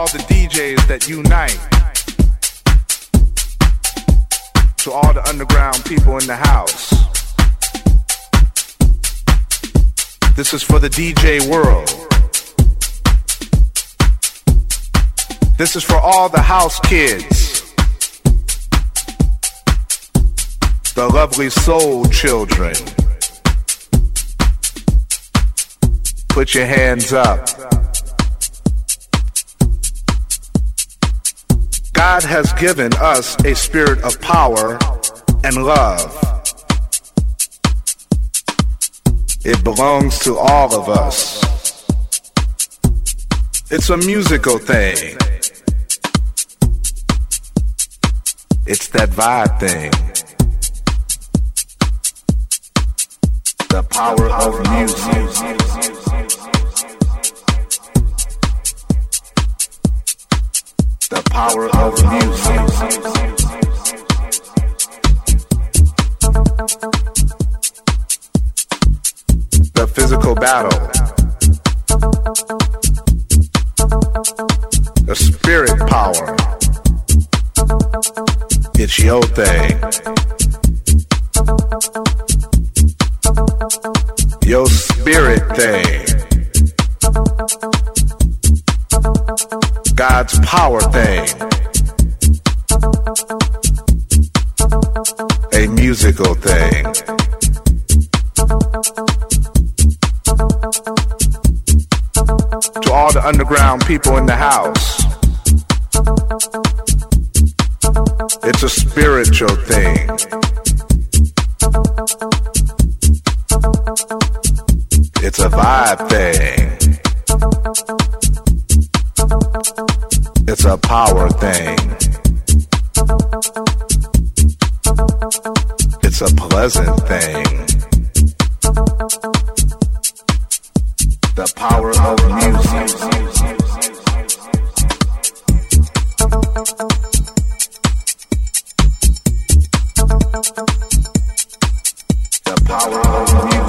all the DJs that unite, to all the underground people in the house. This is for the DJ world. This is for all the house kids, the lovely soul children. Put your hands up. God has given us a spirit of power and love. It belongs to all of us. It's a musical thing. It's that vibe thing. The power of music. The power of music. The physical battle. The spirit power. It's your thing. Your spirit thing. God's power thing. A musical thing. To all the underground people in the house, it's a spiritual thing. It's a vibe thing. It's a power thing. It's a pleasant thing. The power of music. The power of music.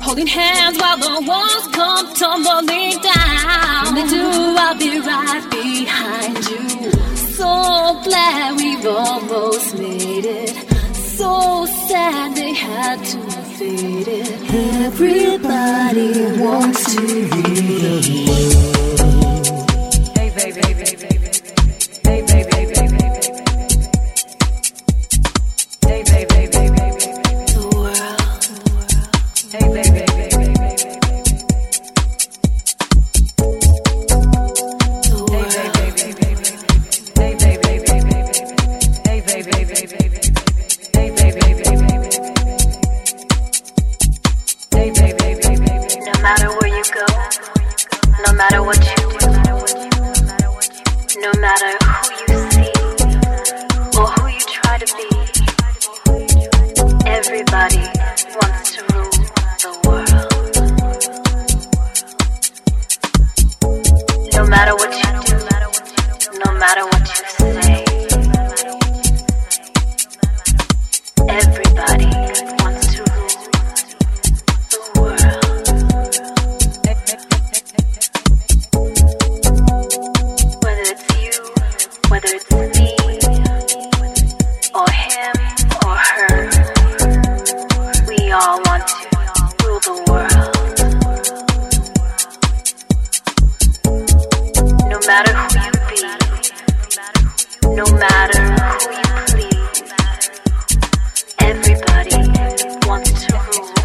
Holding hands while the walls come tumbling down. me do, I'll be right behind you. So glad we've almost made it. So sad they had to fade it. Everybody wants to leave the world. Hey baby, hey baby, hey baby, hey baby, hey baby, hey baby, hey baby, hey baby, hey baby, the world. Hey baby. No matter what you do, no matter who you see or who you try to be, everybody wants to rule the world. No matter what you do, no matter what you say, everybody wants to rule the world. Whether it's me, or him, or her, we all want to rule the world. No matter who you be, no matter who you please, everybody wants to rule the world.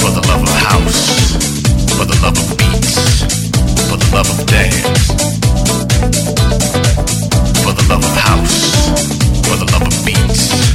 For the love of house, for the love of beats.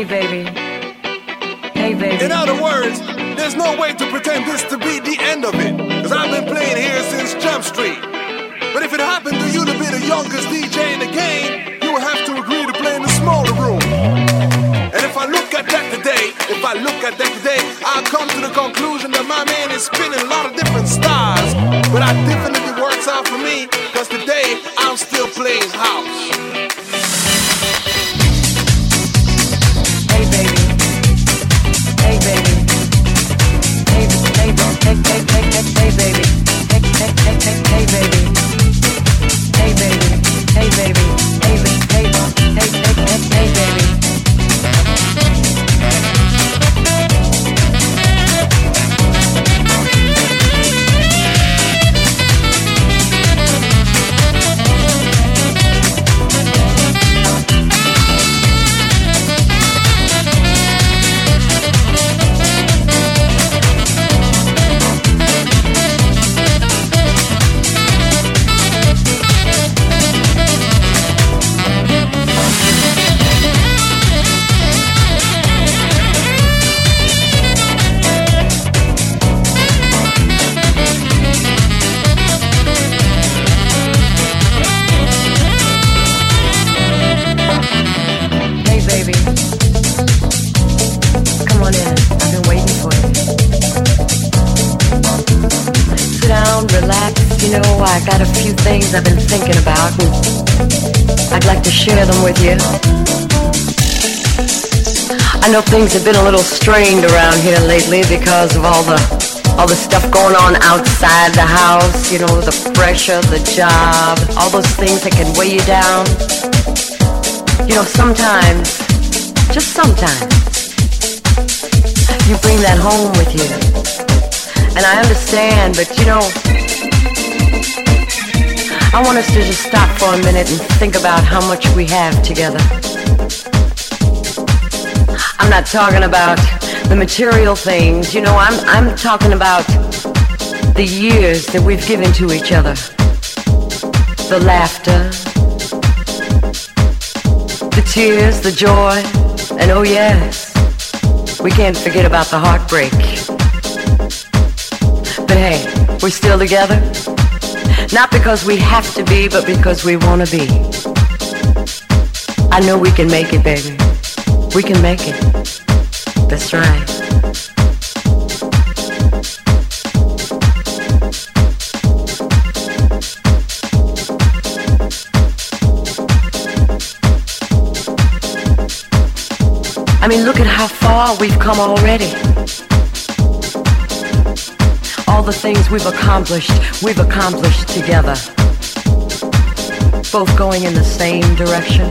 Hey, baby. Hey, baby. In other words, there's no way to pretend this to be the end of it, because I've been playing here since Jump Street. But if it happened to you to be the youngest DJ in the game, you would have to agree to play in the smaller room. And if I look at that today, I'll come to the conclusion that my man is spinning a lot of different styles. But I definitely works out for me, because today I'm still playing house. I got a few things I've been thinking about, and I'd like to share them with you. I know things have been a little strained around here lately because of all the stuff going on outside the house, you know, the pressure, the job, all those things that can weigh you down. You know, sometimes, just sometimes, you bring that home with you. And I understand, but you know, I want us to just stop for a minute and think about how much we have together. I'm not talking about the material things, you know, I'm talking about the years that we've given to each other. The laughter, the tears, the joy, and oh yes, we can't forget about the heartbreak. But hey, we're still together. Not because we have to be, but because we want to be. I know we can make it, baby. We can make it. That's right. I mean, look at how far we've come already. All the things we've accomplished together. Both going in the same direction,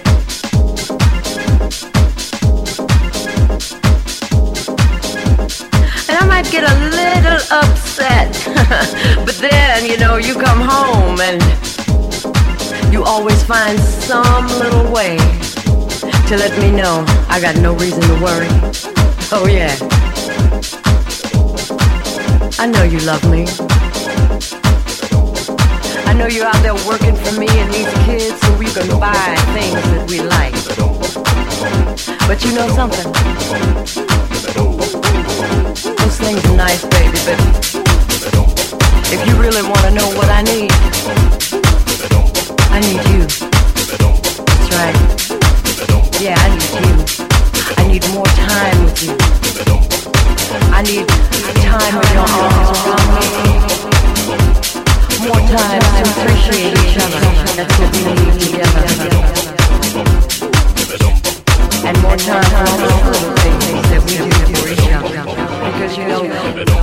And I might get a little upset, but then, you know, you come home and you always find some little way to let me know I got no reason to worry. Oh yeah, I know you love me. I know you're out there working for me and these kids so we can buy things that we like. But you know something? Those things are nice, baby, but if you really want to know what I need you. That's right. Yeah, I need you. I need more time with you. I need time with your arms around me. More time to appreciate each other. That's what we need together. And more time for all those little things that we do for each other. Because you know that.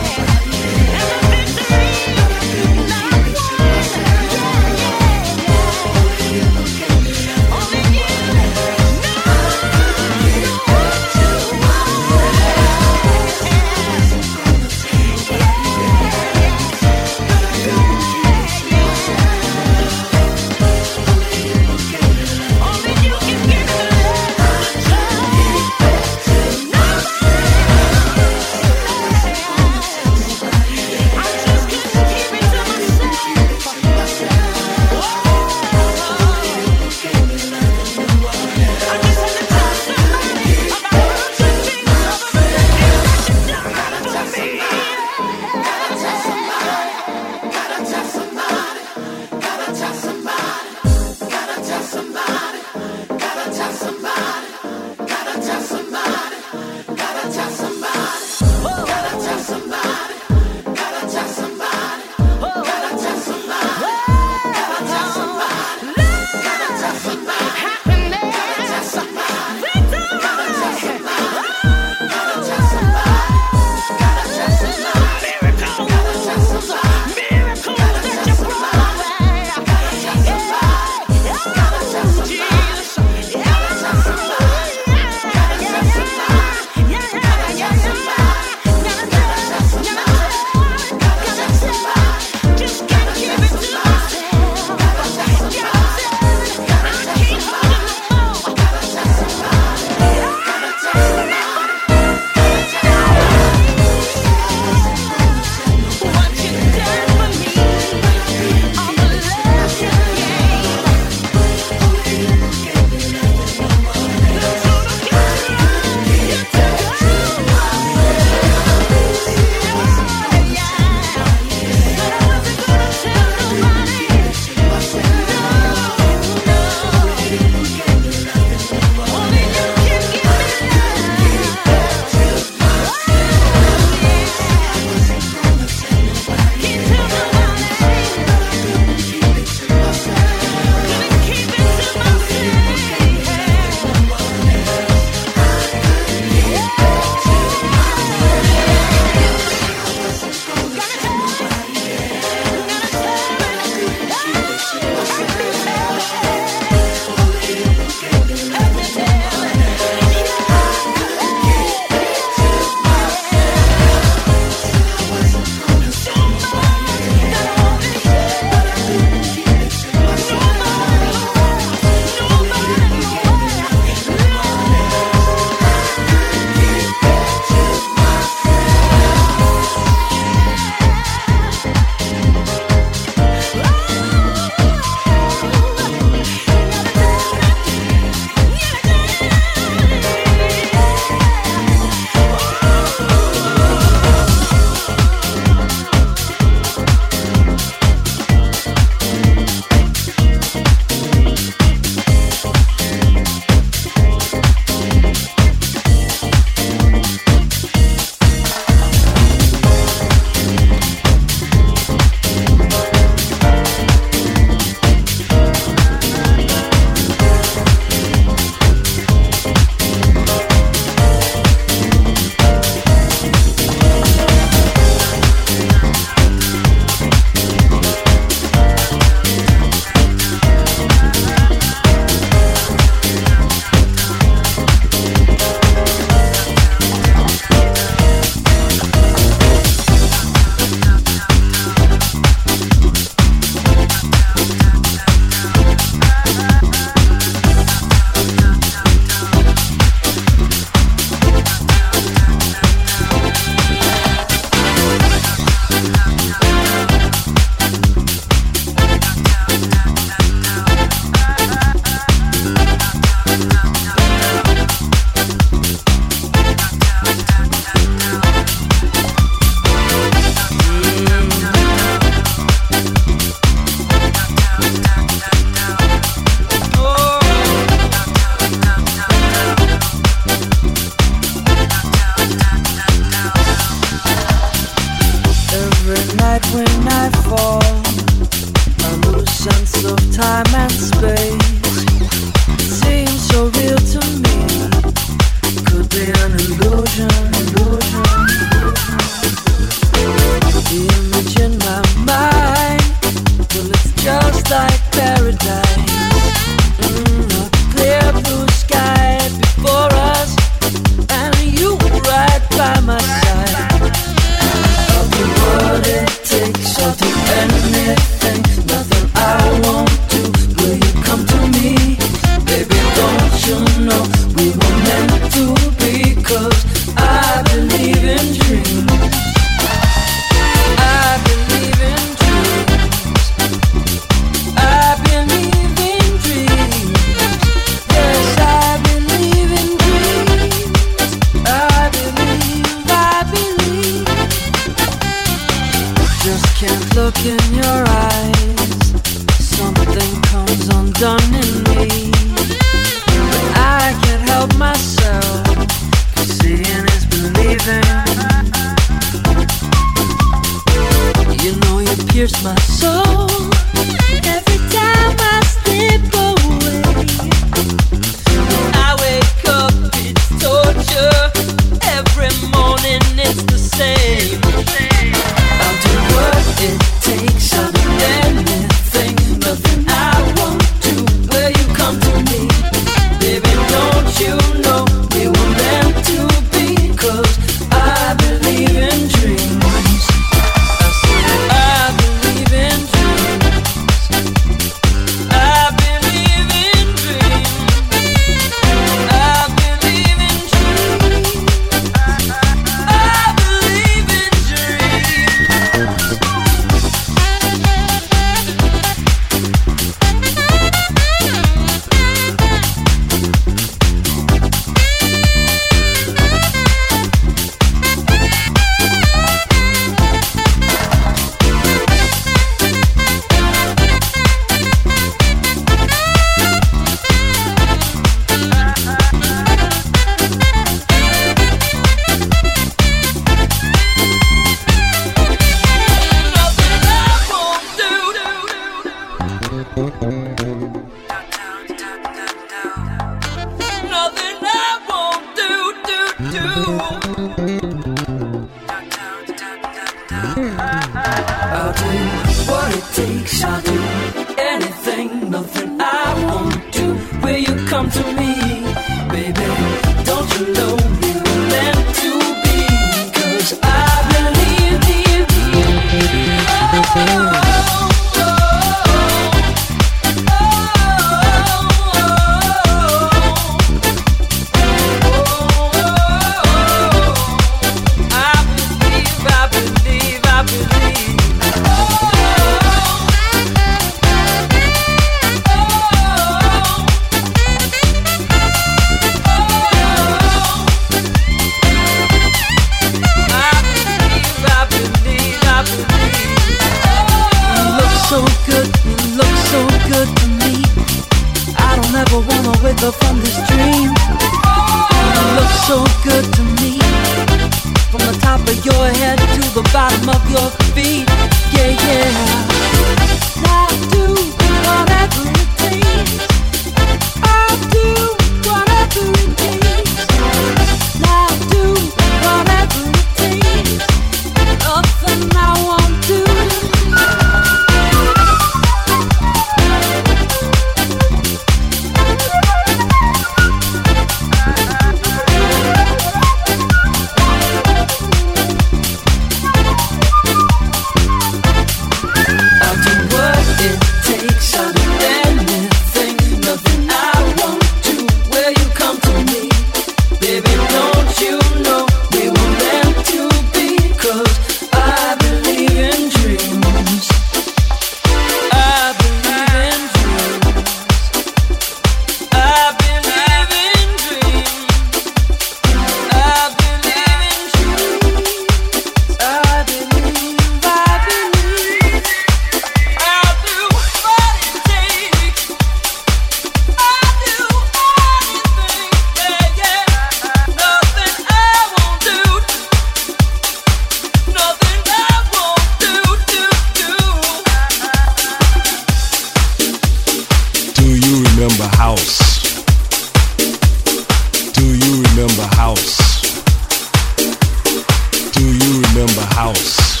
house?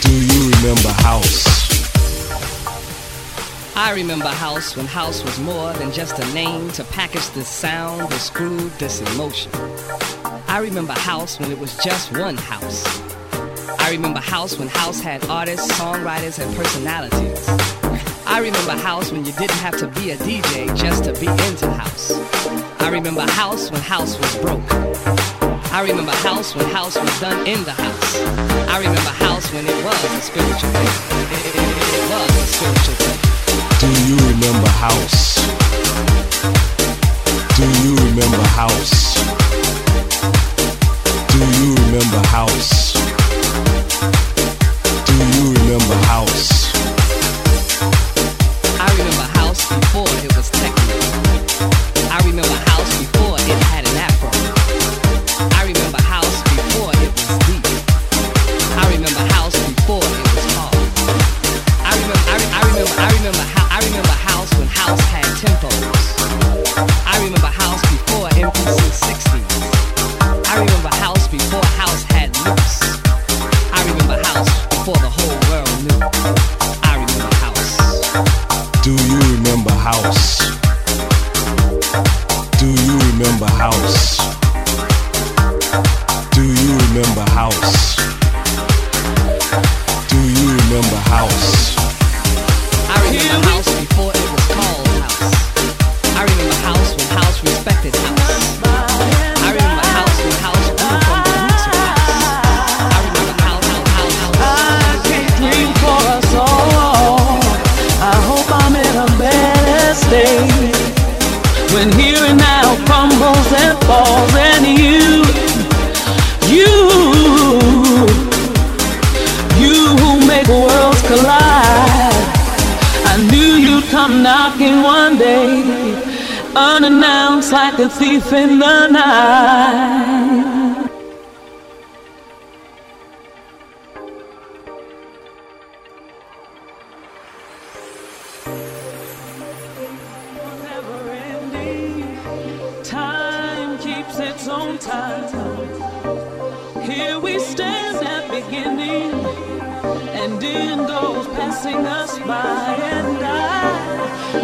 Do you remember house? I remember house when house was more than just a name to package this sound, this groove, this emotion. I remember house when it was just one house. I remember house when house had artists, songwriters, and personalities. I remember house when you didn't have to be a DJ just to be into house. I remember house when house was broke. I remember house when house was done in the house. I remember house when it was a spiritual thing. It was a spiritual thing. Do you remember house? Do you remember house? Do you remember house? Do you remember house? I remember house before it was techno. I remember house before it had an afro. I remember house before it was deep. I remember house before it was hard. I remember house when house had tempos. I remember house before MPC 60s. I remember house before house had loops. I remember house before the whole world knew. I remember house. Do you remember house? Do you remember house? Do you remember house? Do you remember house? I remember house before it was called house. I remember house when house respected house. I remember house when house grew from the roots of house. I remember house. I can't dream for us all. I hope I'm in a better state when here and now crumbles and falls, and you who make worlds collide. I knew you'd come knocking one day, unannounced like a thief in the night. Never ending, time keeps its own time. Here we stand at beginning, and end goes passing us by, and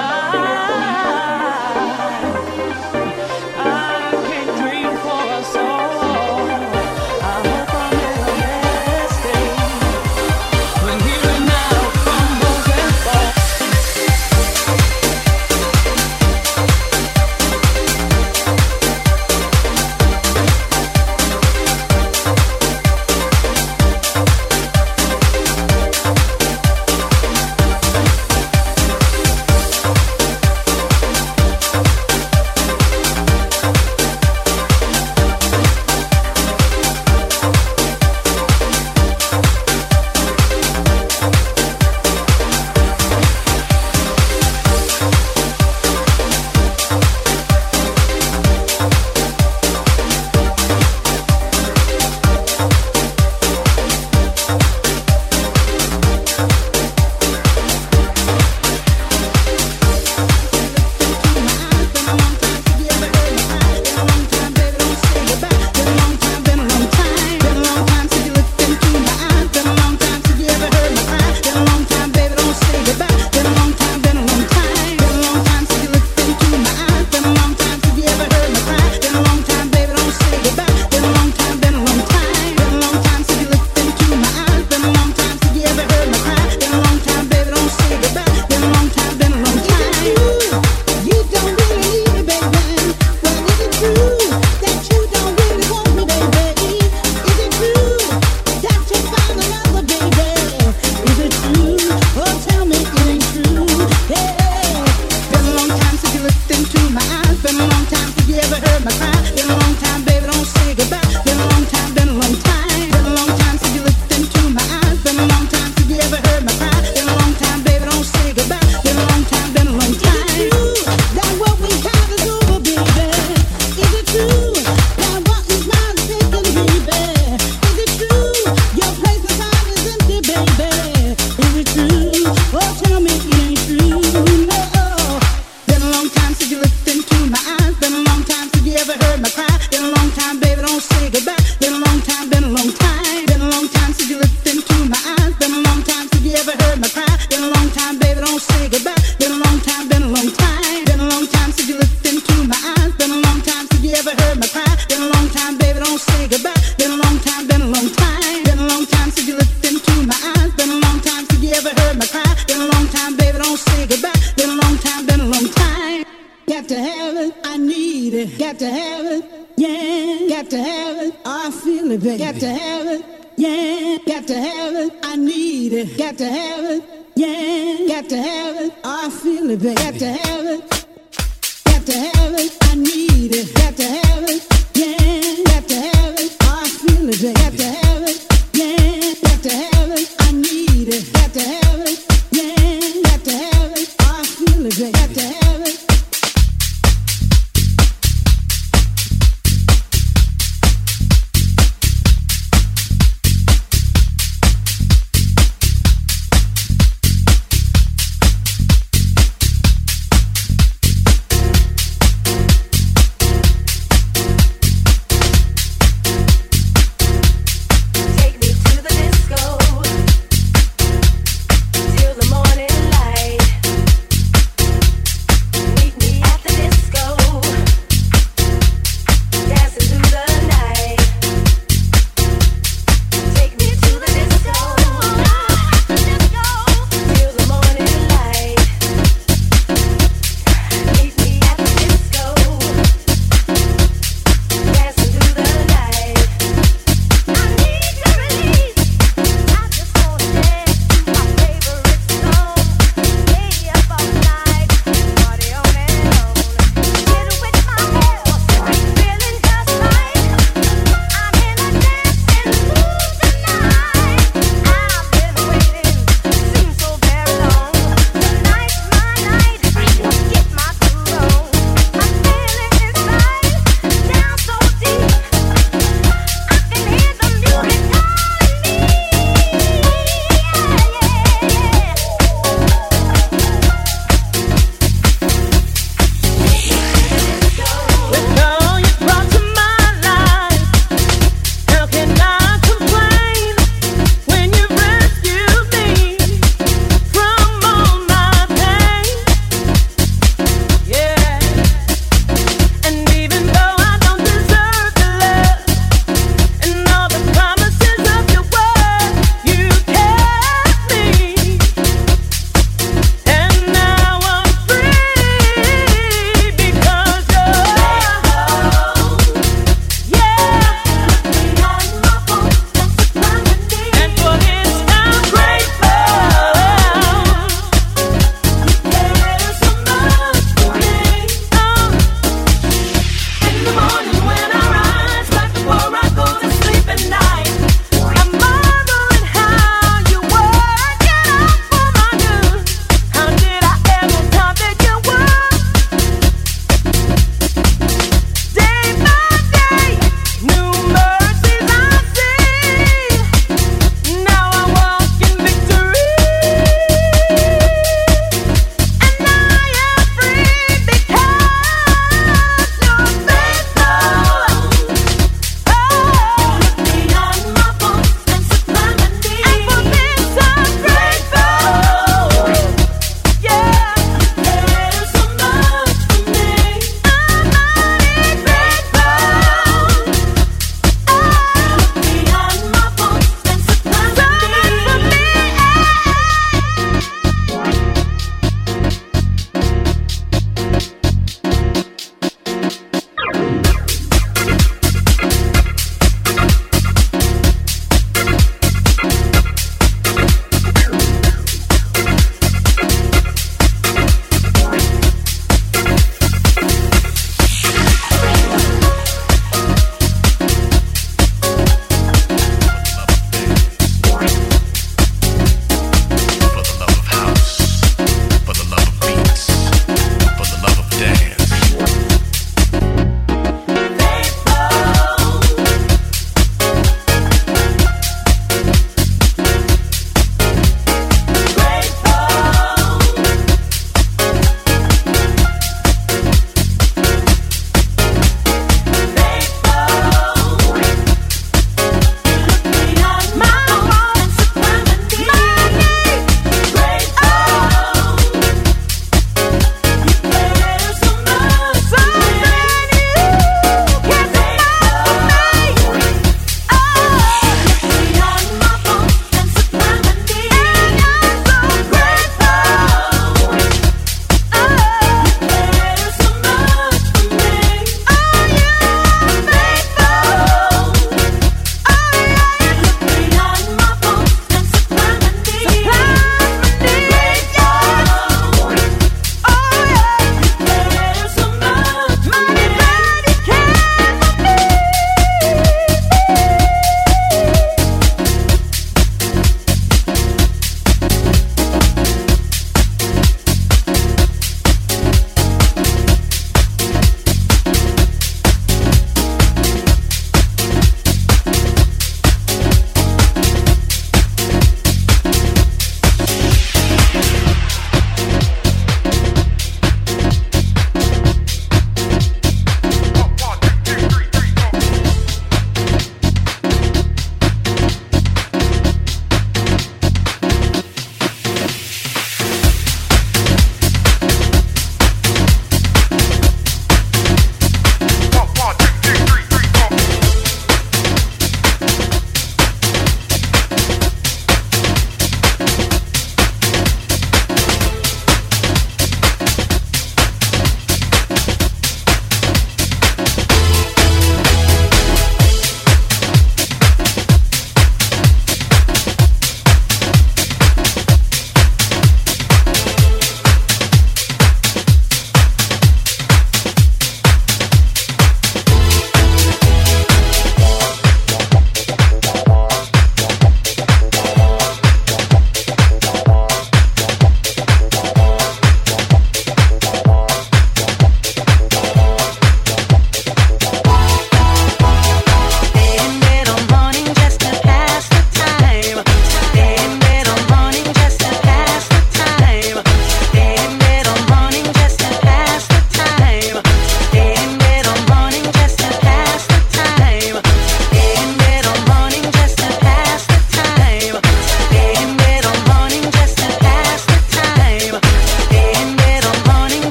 I can't dream for us all. I hope I'm in a better state when here and now crumbles and falls. got to have it. I feel it, baby. Got to have it. Yeah, got to have it. I need it. Got to have it. Yeah, got to have it. I feel it, baby. Got to have it. Got to have it. I need it. Got to have it. Yeah, got to have it. I feel it, baby. Got to have it. Yeah, got to have it. I need it. Got to have it. Yeah, got to have it. I feel it, baby. Got to have it.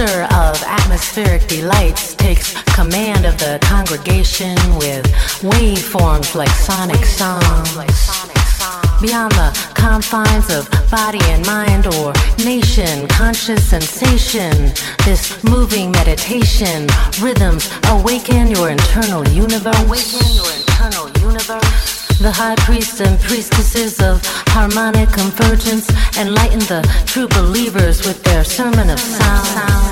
Master of atmospheric delights takes command of the congregation with waveforms like sonic sound. Beyond the confines of body and mind or nation, conscious sensation, this moving meditation, rhythms awaken your internal universe. The high priests and priestesses of harmonic convergence enlighten the true believers with their sermon of sound.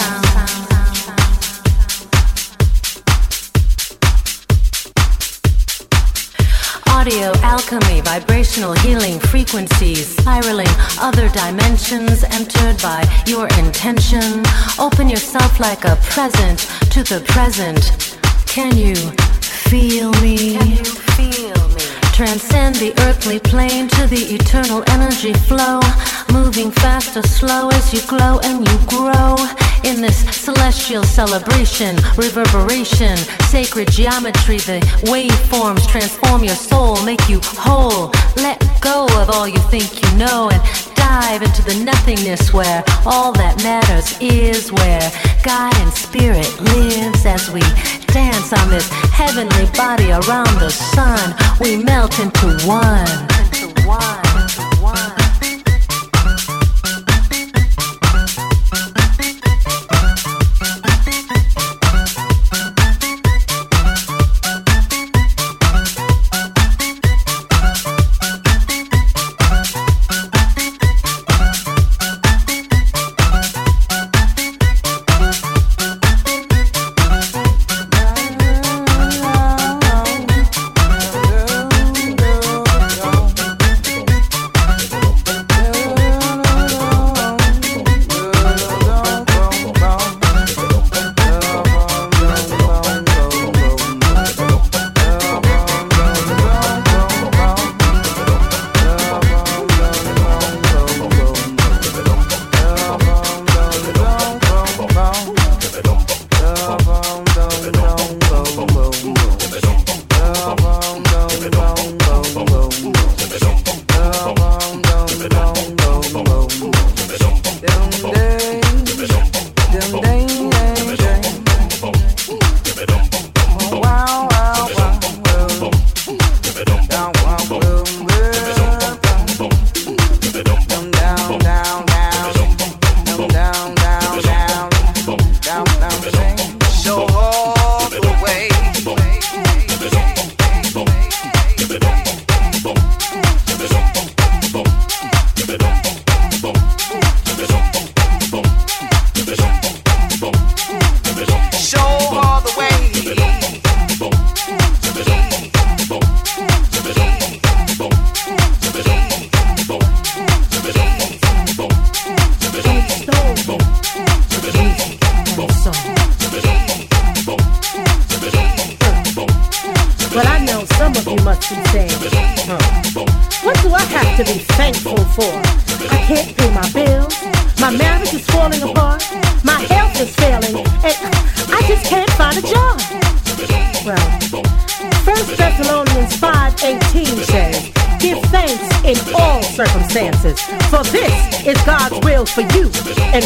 Audio alchemy, vibrational healing frequencies, spiraling other dimensions entered by your intention. Open yourself like a present to the present. Can you feel me? Transcend the earthly plane to the eternal energy flow, moving fast or slow as you glow and you grow. In this celestial celebration, reverberation, sacred geometry, the waveforms transform your soul, make you whole. Let go of all you think you know and dive into the nothingness where all that matters is, where God and Spirit lives. As we dance on this heavenly body around the sun, we melt into one.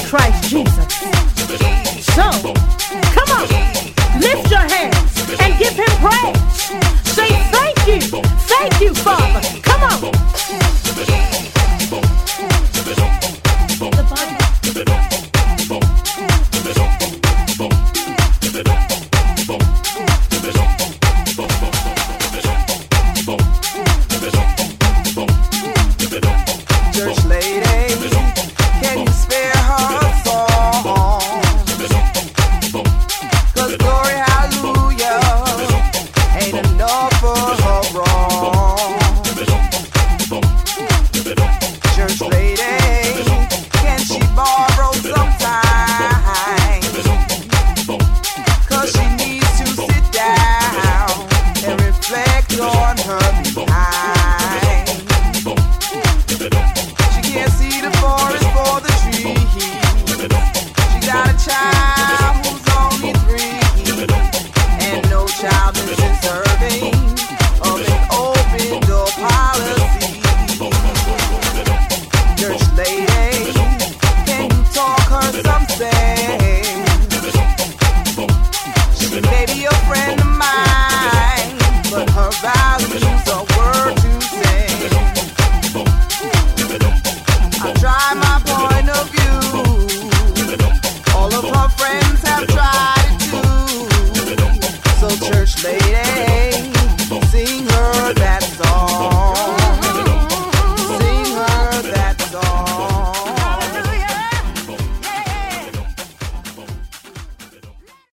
Christ Jesus. So, come on, lift your hands.